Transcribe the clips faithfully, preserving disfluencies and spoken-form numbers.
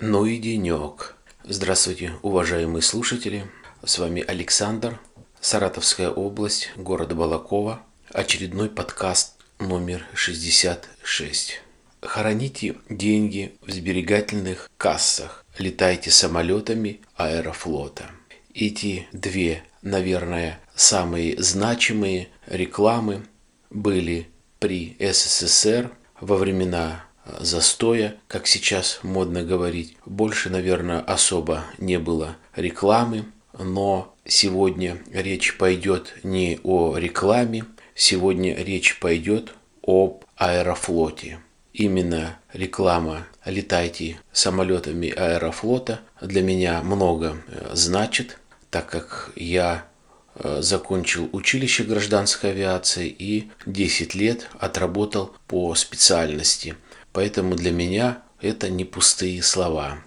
Ну и денек. Здравствуйте, уважаемые слушатели. С вами Александр, Саратовская область, город Балаково. Очередной подкаст номер шестьдесят шесть. Хороните деньги в сберегательных кассах. Летайте самолетами Аэрофлота. Эти две, наверное, самые значимые рекламы были при СССР во времена застоя, как сейчас модно говорить. Больше, наверное, особо не было рекламы, но сегодня речь пойдет не о рекламе, сегодня речь пойдет об Аэрофлоте. Именно реклама «Летайте самолетами Аэрофлота» для меня много значит, так как я закончил училище гражданской авиации и десять лет отработал по специальности. Поэтому для меня это не пустые слова.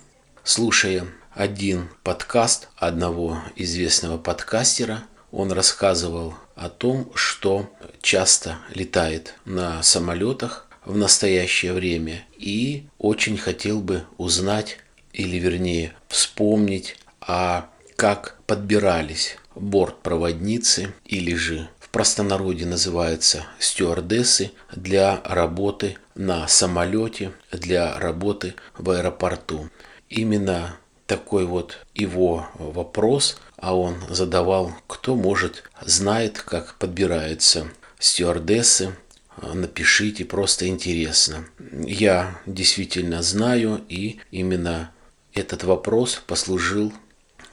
Слушая один подкаст одного известного подкастера, он рассказывал о том, что часто летает на самолетах в настоящее время и очень хотел бы узнать, или вернее вспомнить, а как подбирались бортпроводницы, или же в простонародье называются стюардессы, для работы на самолете, для работы в аэропорту. Именно такой вот его вопрос, а он задавал, кто может, знает, как подбираются стюардессы, напишите, просто интересно. Я действительно знаю, и именно этот вопрос послужил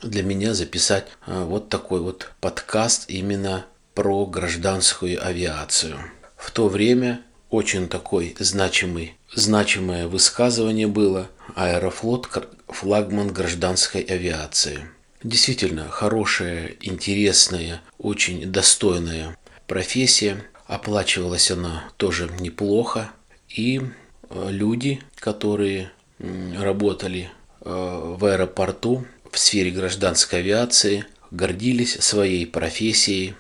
для меня записать вот такой вот подкаст именно про гражданскую авиацию. В то время очень такой значимый, значимое высказывание было: Аэрофлот – флагман гражданской авиации. Действительно хорошая, интересная, очень достойная профессия. Оплачивалась она тоже неплохо. И люди, которые работали в аэропорту, в сфере гражданской авиации, гордились своей профессией.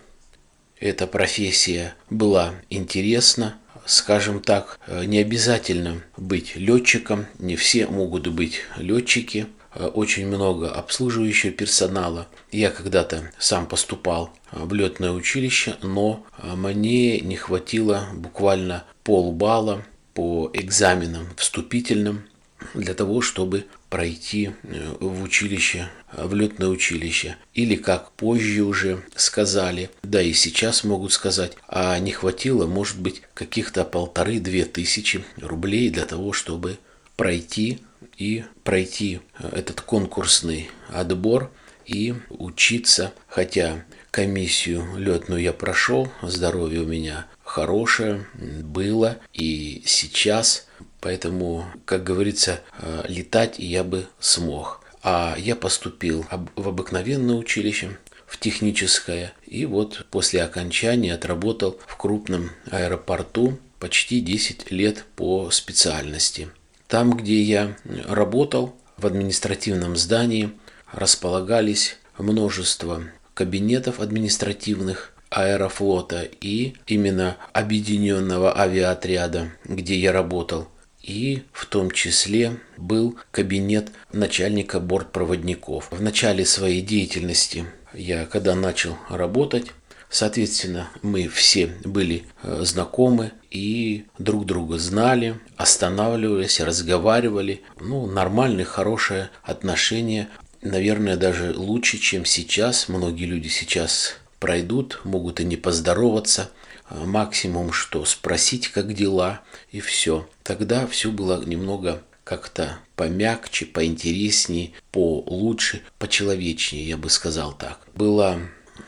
Эта профессия была интересна. Скажем так, не обязательно быть летчиком, не все могут быть летчики. Очень много обслуживающего персонала. Я когда-то сам поступал в летное училище, но мне не хватило буквально полбалла по экзаменам вступительным для того, чтобы пройти в училище, в летное училище. Или, как позже уже сказали, да и сейчас могут сказать, а не хватило, может быть, каких-то полторы-две тысячи рублей для того, чтобы пройти и пройти этот конкурсный отбор и учиться. Хотя комиссию летную я прошел, здоровье у меня хорошее было и сейчас. Поэтому, как говорится, летать я бы смог. А я поступил в обыкновенное училище, в техническое. И вот после окончания отработал в крупном аэропорту почти десять лет по специальности. Там, где я работал, в административном здании располагались множество кабинетов административных Аэрофлота и именно объединенного авиаотряда, где я работал. И в том числе был кабинет начальника бортпроводников. В начале своей деятельности, я когда начал работать, соответственно, мы все были знакомы и друг друга знали, останавливались, разговаривали. Ну, нормальное, хорошее отношение, наверное, даже лучше, чем сейчас. Многие люди сейчас пройдут, могут и не поздороваться. Максимум, что спросить, как дела, и все. Тогда все было немного как-то помягче, поинтереснее, получше, почеловечнее, я бы сказал так. Была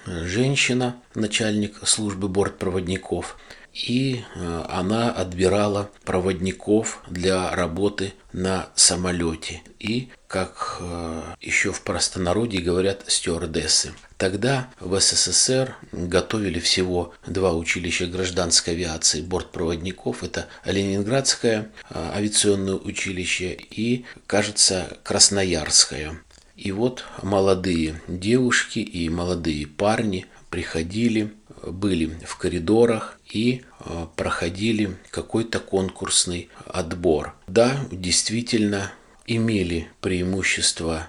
женщина, начальник службы бортпроводников, и она отбирала проводников для работы на самолете. И, как еще в простонародье говорят, стюардессы. Тогда в СССР готовили всего два училища гражданской авиации бортпроводников. Это Ленинградское авиационное училище и, кажется, Красноярское. И вот молодые девушки и молодые парни приходили, были в коридорах и проходили какой-то конкурсный отбор. Да, действительно, имели преимущество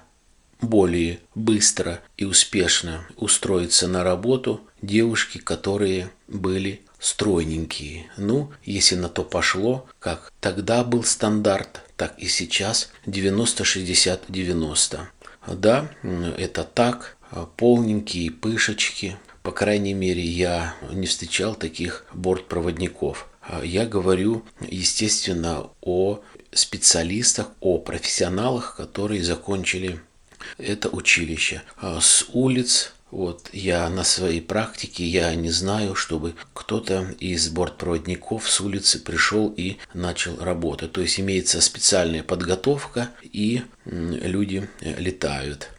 более быстро и успешно устроиться на работу девушки, которые были стройненькие. Ну, если на то пошло, как тогда был стандарт, так и сейчас девяносто шестьдесят девяносто. Да, это так, полненькие пышечки. По крайней мере, я не встречал таких бортпроводников. Я говорю, естественно, о специалистах, о профессионалах, которые закончили это училище. С улиц, вот я на своей практике, я не знаю, чтобы кто-то из бортпроводников с улицы пришел и начал работать. То есть имеется специальная подготовка, и люди летают.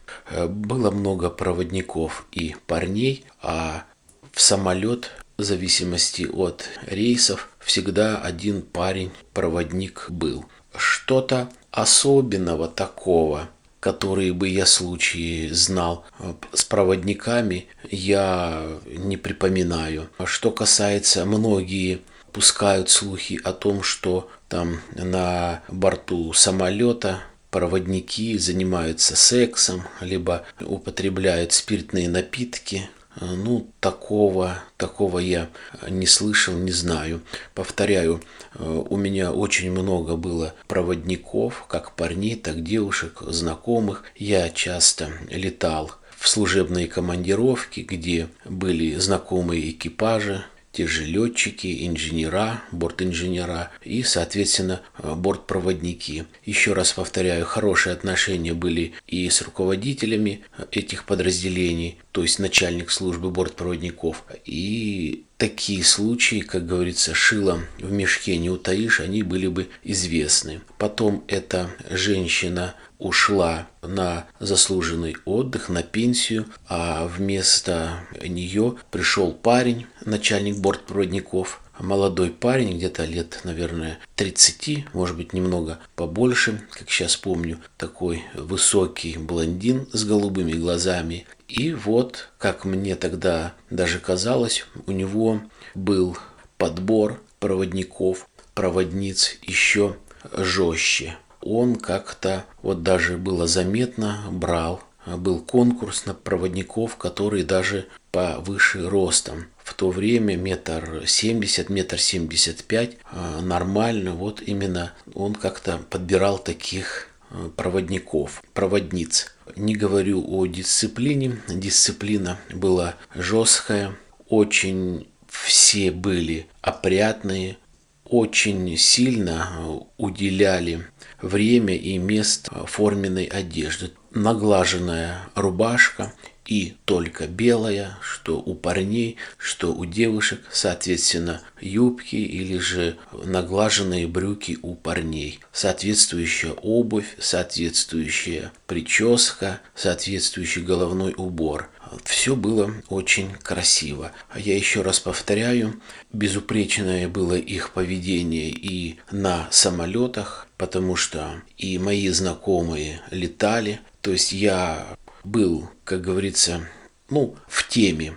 Было много проводников и парней, а в самолет, в зависимости от рейсов, всегда один парень-проводник был. Что-то особенного такого, которые бы я случаи знал с проводниками, я не припоминаю. Что касается, многие пускают слухи о том, что там на борту самолета проводники занимаются сексом, либо употребляют спиртные напитки. Ну, такого, такого я не слышал, не знаю. Повторяю, у меня очень много было проводников, как парней, так девушек, знакомых. Я часто летал в служебные командировки, где были знакомые экипажи, те же летчики, инженера, бортинженера и, соответственно, бортпроводники. Еще раз повторяю, хорошие отношения были и с руководителями этих подразделений, то есть начальник службы бортпроводников. И такие случаи, как говорится, шилом в мешке не утаишь, они были бы известны. Потом эта женщина ушла на заслуженный отдых, на пенсию, а вместо нее пришел парень, начальник бортпроводников, молодой парень, где-то лет, наверное, тридцать, может быть, немного побольше, как сейчас помню, такой высокий блондин с голубыми глазами. И вот, как мне тогда даже казалось, у него был подбор проводников, проводниц еще жестче. Он как-то, вот даже было заметно, брал, был конкурс на проводников, которые даже повыше ростом. В то время метр семьдесят, метр семьдесят пять, нормально, вот именно он как-то подбирал таких проводников, проводниц. Не говорю о дисциплине, дисциплина была жесткая, очень все были опрятные, очень сильно уделяли время и место форменной одежды. Наглаженная рубашка и только белая, что у парней, что у девушек, соответственно, юбки или же наглаженные брюки у парней, соответствующая обувь, соответствующая прическа, соответствующий головной убор. Все было очень красиво. Я еще раз повторяю, безупречное было их поведение и на самолетах, потому что и мои знакомые летали, то есть я был, как говорится, ну, в теме,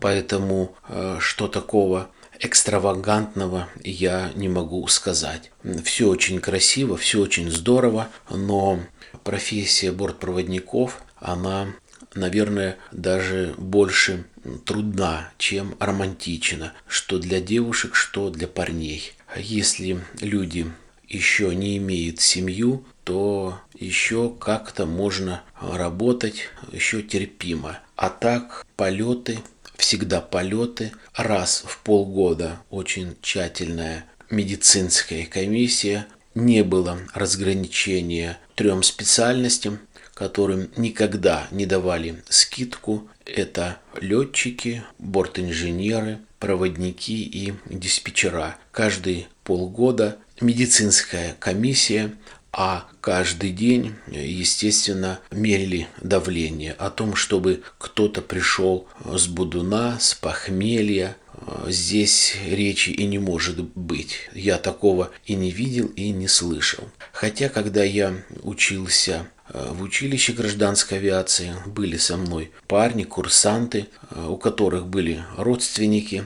поэтому э, что такого экстравагантного я не могу сказать. Все очень красиво, все очень здорово, но профессия бортпроводников, она, наверное, даже больше трудна, чем романтична, что для девушек, что для парней. Если люди еще не имеют семью, то еще как-то можно работать, еще терпимо. А так полеты, всегда полеты, раз в полгода очень тщательная медицинская комиссия. Не было разграничения трем специальностям, которым никогда не давали скидку. Это летчики, бортинженеры, проводники и диспетчера. Каждые полгода медицинская комиссия, а каждый день, естественно, мерили давление о том, чтобы кто-то пришел с бодуна, с похмелья. Здесь речи и не может быть. Я такого и не видел, и не слышал. Хотя, когда я учился в училище гражданской авиации, были со мной парни, курсанты, у которых были родственники,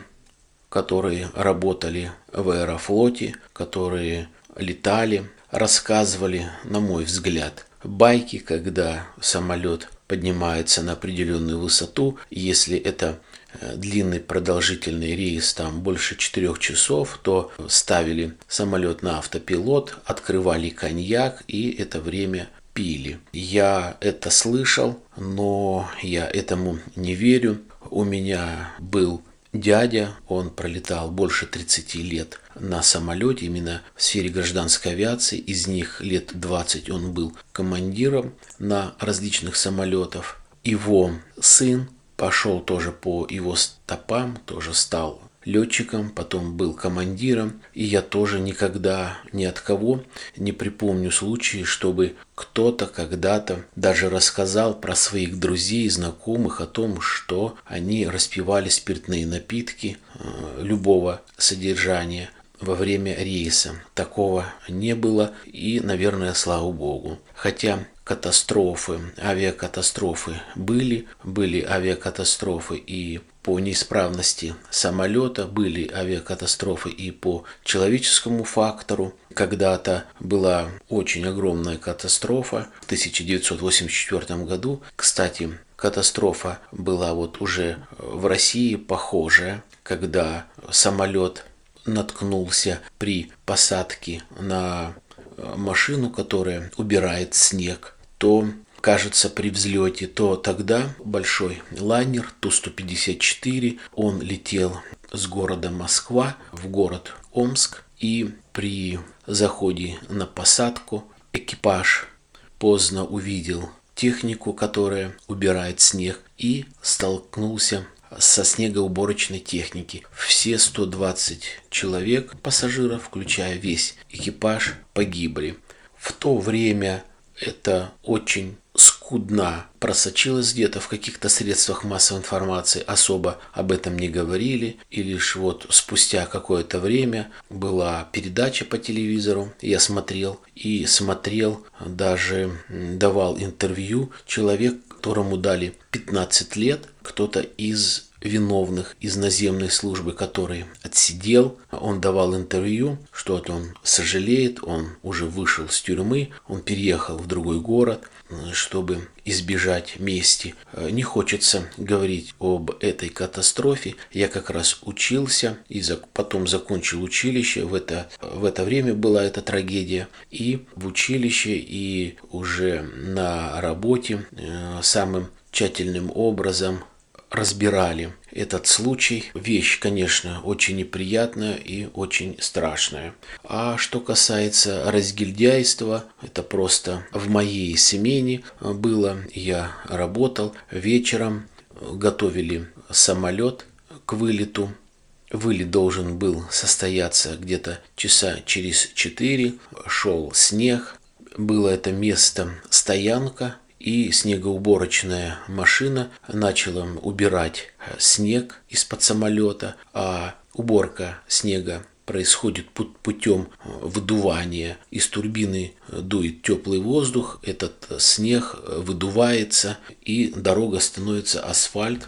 которые работали в Аэрофлоте, которые летали. рассказывали, на мой взгляд, байки, когда самолет поднимается на определенную высоту, если это длинный продолжительный рейс, там больше четырех часов, то ставили самолет на автопилот, открывали коньяк и это время пили. Я это слышал, но я этому не верю. У меня был дядя, он пролетал больше тридцати лет на самолете, именно в сфере гражданской авиации. Из них лет двадцать он был командиром на различных самолетах. Его сын пошел тоже по его стопам, тоже стал летчиком, потом был командиром. И я тоже никогда ни от кого не припомню случаи, чтобы кто-то когда-то даже рассказал про своих друзей и знакомых о том, что они распивали спиртные напитки э, любого содержания во время рейса. Такого не было и, наверное, слава богу. Хотя катастрофы, авиакатастрофы были, были авиакатастрофы и по неисправности самолета, были авиакатастрофы и по человеческому фактору. Когда-то была очень огромная катастрофа в тысяча девятьсот восемьдесят четвёртом году. Кстати, катастрофа была вот уже в России похожая, когда самолет наткнулся при посадке на машину, которая убирает снег, то, кажется, при взлете, то тогда большой лайнер Ту сто пятьдесят четыре, он летел с города Москва в город Омск, и при заходе на посадку экипаж поздно увидел технику, которая убирает снег, и столкнулся со снегоуборочной техники. Все сто двадцать человек, пассажиров, включая весь экипаж, погибли. В то время это очень скудно просочилось где-то в каких-то средствах массовой информации, особо об этом не говорили, и лишь вот спустя какое-то время была передача по телевизору, я смотрел, и смотрел, даже давал интервью человек, которому дали пятнадцать лет, кто-то из виновных из наземной службы, который отсидел, он давал интервью, что он сожалеет, он уже вышел с тюрьмы, он переехал в другой город, чтобы избежать мести. Не хочется говорить об этой катастрофе. Я как раз учился и потом закончил училище. В это, в это время была эта трагедия. И в училище, и уже на работе самым тщательным образом разбирали этот случай. Вещь, конечно, очень неприятная и очень страшная. А что касается разгильдяйства, это просто в моей семье было. Я работал вечером, готовили самолет к вылету. Вылет должен был состояться где-то часа через четыре. Шел снег. Было это место стоянка. И снегоуборочная машина начала убирать снег из-под самолета, а уборка снега происходит путем выдувания. Из турбины дует теплый воздух, этот снег выдувается, и дорога становится асфальт.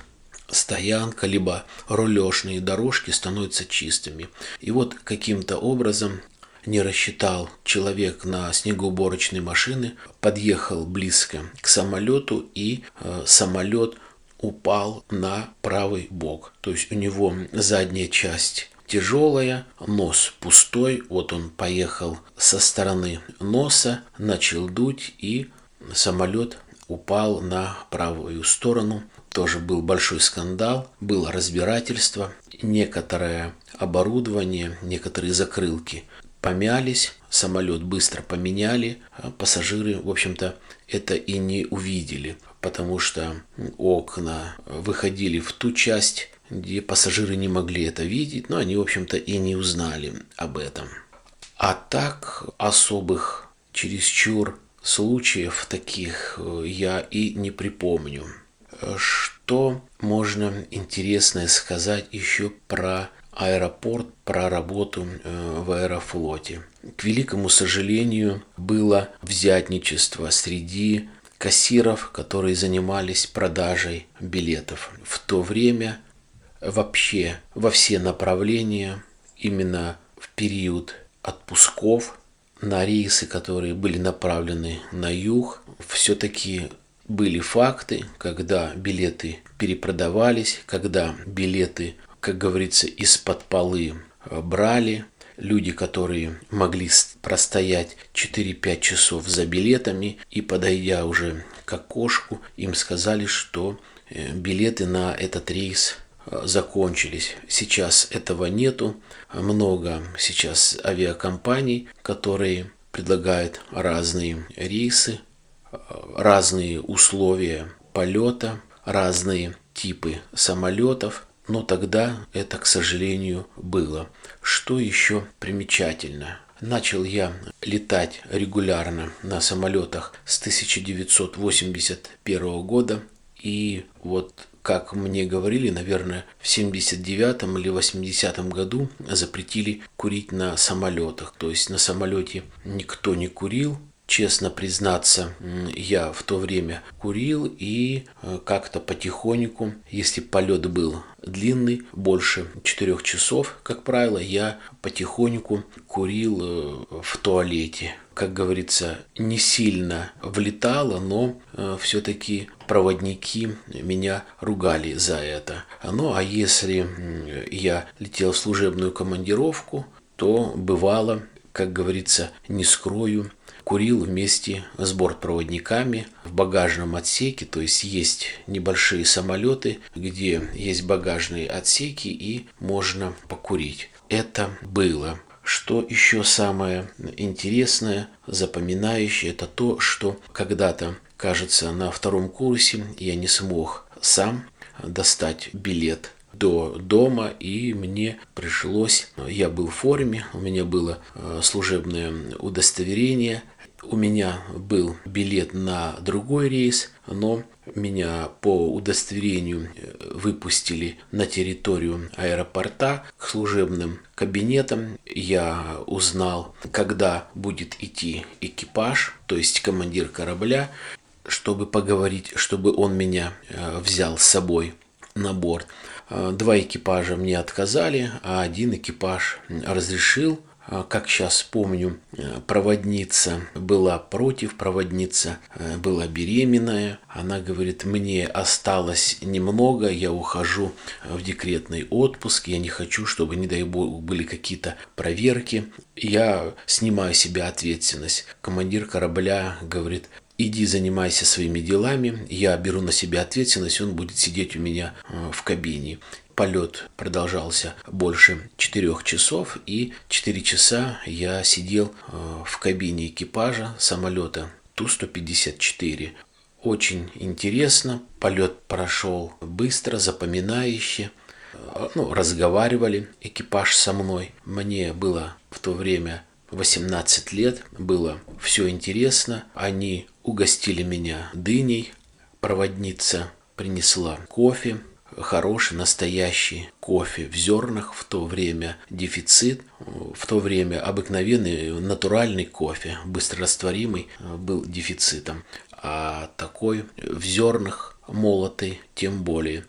Стоянка, либо рулежные дорожки становятся чистыми. И вот каким-то образом не рассчитал человек на снегоуборочной машины, подъехал близко к самолету, и э, самолет упал на правый бок. То есть у него задняя часть тяжелая, нос пустой, вот он поехал со стороны носа, начал дуть, и самолет упал на правую сторону. Тоже был большой скандал, было разбирательство, некоторое оборудование, некоторые закрылки помялись, самолет быстро поменяли, а пассажиры, в общем-то, это и не увидели, потому что окна выходили в ту часть, где пассажиры не могли это видеть, но они, в общем-то, и не узнали об этом. А так особых чересчур случаев таких я и не припомню. Что можно интересное сказать еще про Аэропорт, про работу в Аэрофлоте? К великому сожалению, было взятничество среди кассиров, которые занимались продажей билетов. В то время вообще во все направления, именно в период отпусков, на рейсы, которые были направлены на юг, все-таки были факты, когда билеты перепродавались, когда билеты, как говорится, из-под полы брали. Люди, которые могли простоять четыре-пять часов за билетами, и, подойдя уже к окошку, им сказали, что билеты на этот рейс закончились. Сейчас этого нету. Много сейчас авиакомпаний, которые предлагают разные рейсы, разные условия полета, разные типы самолетов. Но тогда это, к сожалению, было. Что еще примечательно? Начал я летать регулярно на самолетах с тысяча девятьсот восемьдесят первого года. И вот, как мне говорили, наверное, в семьдесят девятом или восьмидесятом году запретили курить на самолетах. То есть на самолете никто не курил. Честно признаться, я в то время курил и как-то потихоньку, если полет был длинный, больше четырех часов, как правило, я потихоньку курил в туалете. Как говорится, не сильно влетало, но все-таки проводники меня ругали за это. Ну а если я летел в служебную командировку, то бывало, как говорится, не скрою, курил вместе с бортпроводниками в багажном отсеке. То есть есть небольшие самолеты, где есть багажные отсеки и можно покурить. Это было. Что еще самое интересное, запоминающее, это то, что когда-то, кажется, на втором курсе я не смог сам достать билет до дома, и мне пришлось, я был в форме, у меня было служебное удостоверение, у меня был билет на другой рейс, но меня по удостоверению выпустили на территорию аэропорта к служебным кабинетам. Я узнал, когда будет идти экипаж, то есть командир корабля, чтобы поговорить, чтобы он меня взял с собой на борт. Два экипажа мне отказали, а один экипаж разрешил. Как сейчас помню, проводница была против, проводница была беременная. Она говорит: мне осталось немного, я ухожу в декретный отпуск, я не хочу, чтобы, не дай бог, были какие-то проверки. Я снимаю с себя ответственность. Командир корабля говорит: иди занимайся своими делами, я беру на себя ответственность, он будет сидеть у меня в кабине. Полет продолжался больше четырех часов, и четыре часа я сидел в кабине экипажа самолета Ту сто пятьдесят четыре. Очень интересно, полет прошел быстро, запоминающе. Ну, разговаривали экипаж со мной. Мне было в то время восемнадцать лет, было все интересно. Они угостили меня дыней, проводница принесла кофе, хороший, настоящий кофе в зернах, в то время дефицит, в то время обыкновенный натуральный кофе, быстрорастворимый, был дефицитом, а такой в зернах молотый тем более.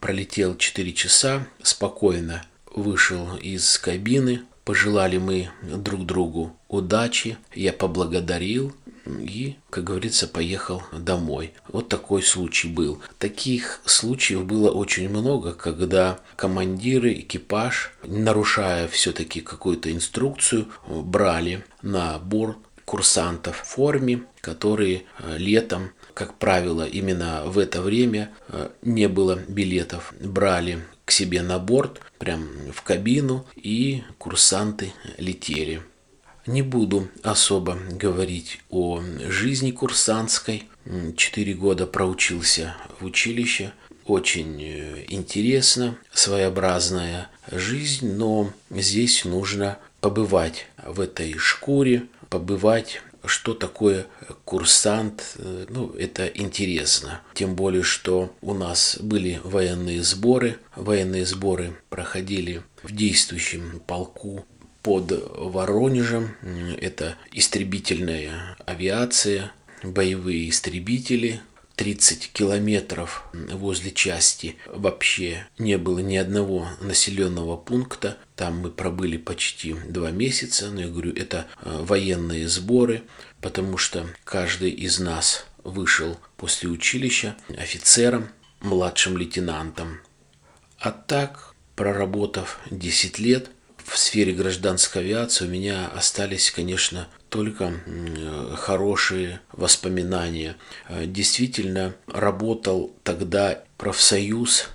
Пролетел четыре часа, спокойно вышел из кабины, пожелали мы друг другу удачи, я поблагодарил и, как говорится, поехал домой. Вот такой случай был. Таких случаев было очень много, когда командиры, экипаж, нарушая все-таки какую-то инструкцию, брали на борт курсантов в форме, которые летом, как правило, именно в это время не было билетов, брали к себе на борт, прям в кабину, и курсанты летели. Не буду особо говорить о жизни курсантской. Четыре года проучился в училище. Очень интересно, своеобразная жизнь, но здесь нужно побывать в этой шкуре, побывать, что такое курсант, ну, это интересно. Тем более, что у нас были военные сборы. Военные сборы проходили в действующем полку под Воронежем. Это истребительная авиация, боевые истребители, тридцать километров возле части вообще не было ни одного населенного пункта. Там мы пробыли почти два месяца. Но я говорю, это военные сборы, потому что каждый из нас вышел после училища офицером, младшим лейтенантом. А так, проработав десять лет в сфере гражданской авиации, у меня остались, конечно, только хорошие воспоминания. Действительно, работал тогда профсоюз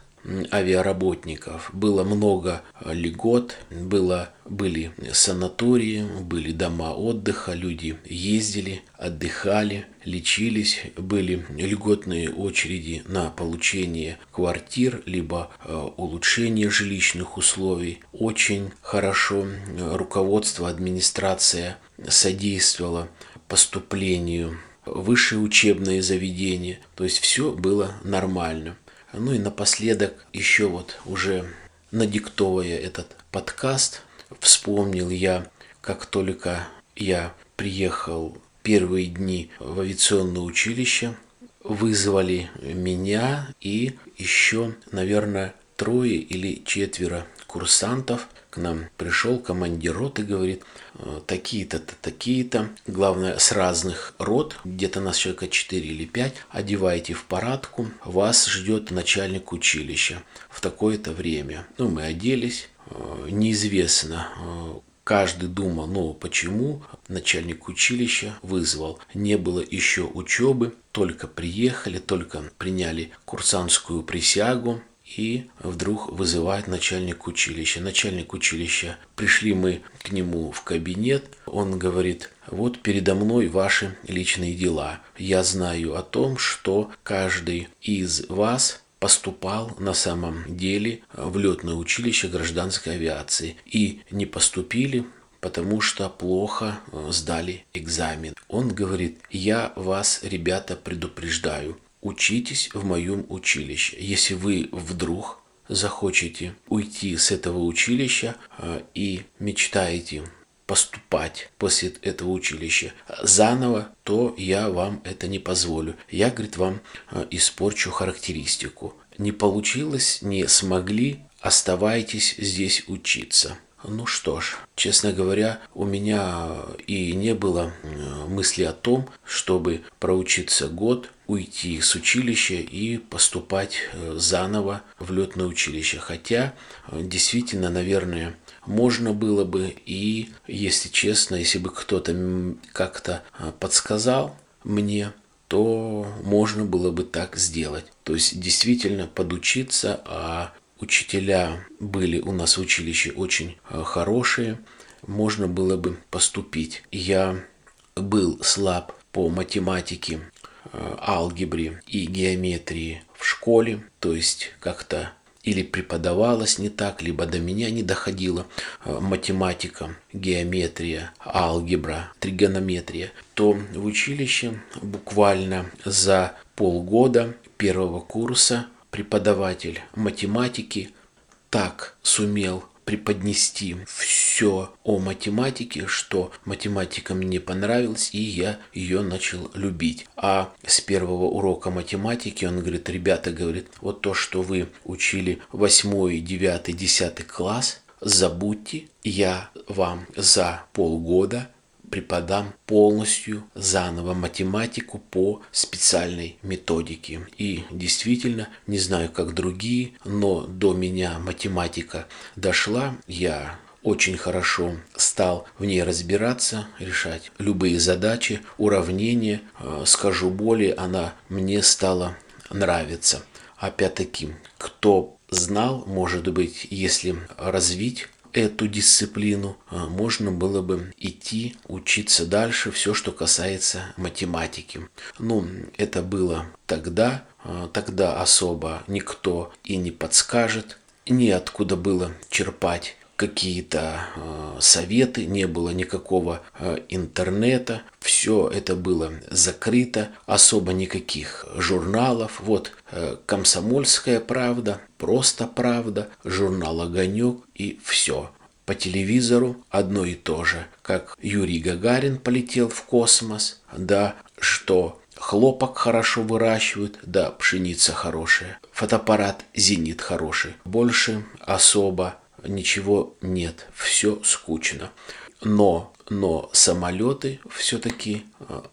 авиаработников. Было много льгот, было, были санатории, были дома отдыха, люди ездили, отдыхали, лечились, были льготные очереди на получение квартир, либо улучшение жилищных условий. Очень хорошо руководство, администрация содействовала поступлению в высшие учебные заведения, то есть все было нормально. Ну и напоследок, еще вот уже надиктовывая этот подкаст, вспомнил я, как только я приехал первые дни в авиационное училище, вызвали меня и еще, наверное, трое или четверо курсантов. К нам пришел командир роты, говорит, такие-то, такие-то, главное, с разных рот, где-то нас человека четыре или пять, одевайте в парадку, вас ждет начальник училища в такое-то время. Ну, мы оделись, неизвестно, каждый думал, ну, почему начальник училища вызвал, не было еще учебы, только приехали, только приняли курсантскую присягу. И вдруг вызывает начальник училища. Начальник училища, пришли мы к нему в кабинет, он говорит, вот передо мной ваши личные дела. Я знаю о том, что каждый из вас поступал на самом деле в летное училище гражданской авиации и не поступили, потому что плохо сдали экзамен. Он говорит, я вас, ребята, предупреждаю. Учитесь в моем училище. Если вы вдруг захочете уйти с этого училища и мечтаете поступать после этого училища заново, то я вам это не позволю. Я, говорит, вам испорчу характеристику. Не получилось, не смогли, оставайтесь здесь учиться. Ну что ж, честно говоря, у меня и не было мысли о том, чтобы проучиться год, уйти с училища и поступать заново в летное училище. Хотя, действительно, наверное, можно было бы. И, если честно, если бы кто-то как-то подсказал мне, то можно было бы так сделать. То есть, действительно, подучиться, а учителя были у нас в училище очень хорошие, можно было бы поступить. Я был слаб по математике, алгебре и геометрии в школе, то есть как-то или преподавалось не так, либо до меня не доходила математика, геометрия, алгебра, тригонометрия, то в училище буквально за полгода первого курса преподаватель математики так сумел преподнести все о математике, что математика мне понравилась, и я ее начал любить. А с первого урока математики он говорит, ребята, говорит, вот то, что вы учили восьмой, девятый, десятый класс, забудьте, я вам за полгода преподам полностью заново математику по специальной методике. И действительно, не знаю, как другие, но до меня математика дошла. Я очень хорошо стал в ней разбираться, решать любые задачи, уравнения. Скажу более, она мне стала нравиться. Опять-таки, кто знал, может быть, если развить эту дисциплину, можно было бы идти учиться дальше все, что касается математики. Ну, это было тогда, тогда особо никто и не подскажет, неоткуда было черпать какие-то советы, не было никакого интернета, все это было закрыто, особо никаких журналов. Вот «Комсомольская правда», «Просто правда», журнал «Огонек» и все. По телевизору одно и то же, как Юрий Гагарин полетел в космос, да, что Хлопок хорошо выращивают, да, пшеница хорошая. Фотоаппарат «Зенит» хороший. Больше особо ничего нет, все скучно. Но, но самолеты все-таки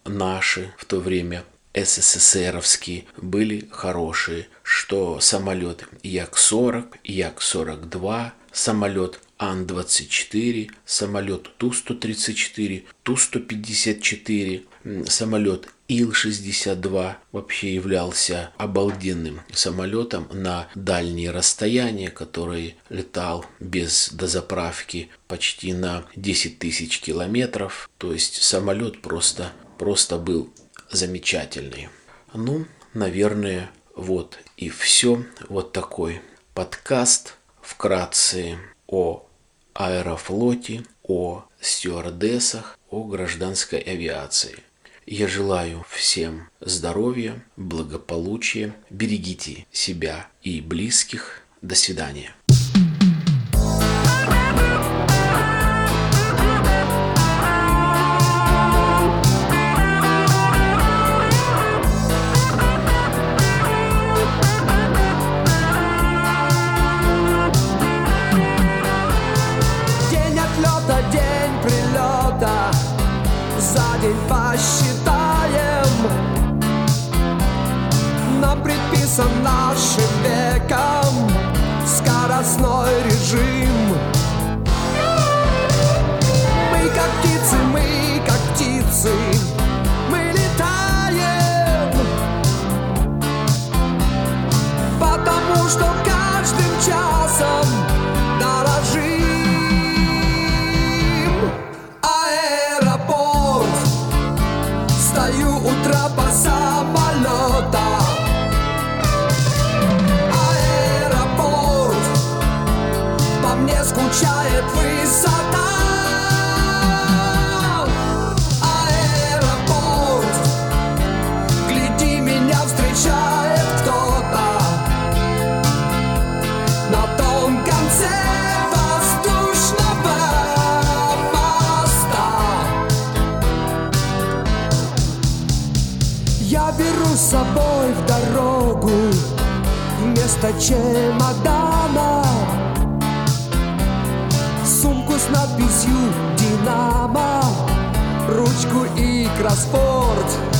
наши в то время, эс эс эс эровские, были хорошие. Что самолет Як сорок, Як сорок два, самолет Ан двадцать четыре, самолет Ту сто тридцать четыре, Ту сто пятьдесят четыре, самолет Ил шестьдесят два вообще являлся обалденным самолетом на дальние расстояния, который летал без дозаправки почти на десять тысяч километров. То есть самолет просто, просто был замечательный. Ну, наверное, вот и все. Вот такой подкаст вкратце о Аэрофлоте, о стюардессах, о гражданской авиации. Я желаю всем здоровья, благополучия, берегите себя и близких. До свидания. Посчитаем, нам предписан нашим веком скоростной режим. Мы как птицы, мы как птицы, мы летаем, потому что каждым часом дорожим. Аэропорт. Стою утра по самолета. Аэропорт, по мне скучает высота. Аэропорт, гляди, меня встречает кто-то на том конце воздушного. Беру с собой в дорогу вместо чемодана сумку с надписью «Динамо», ручку и кроссворд.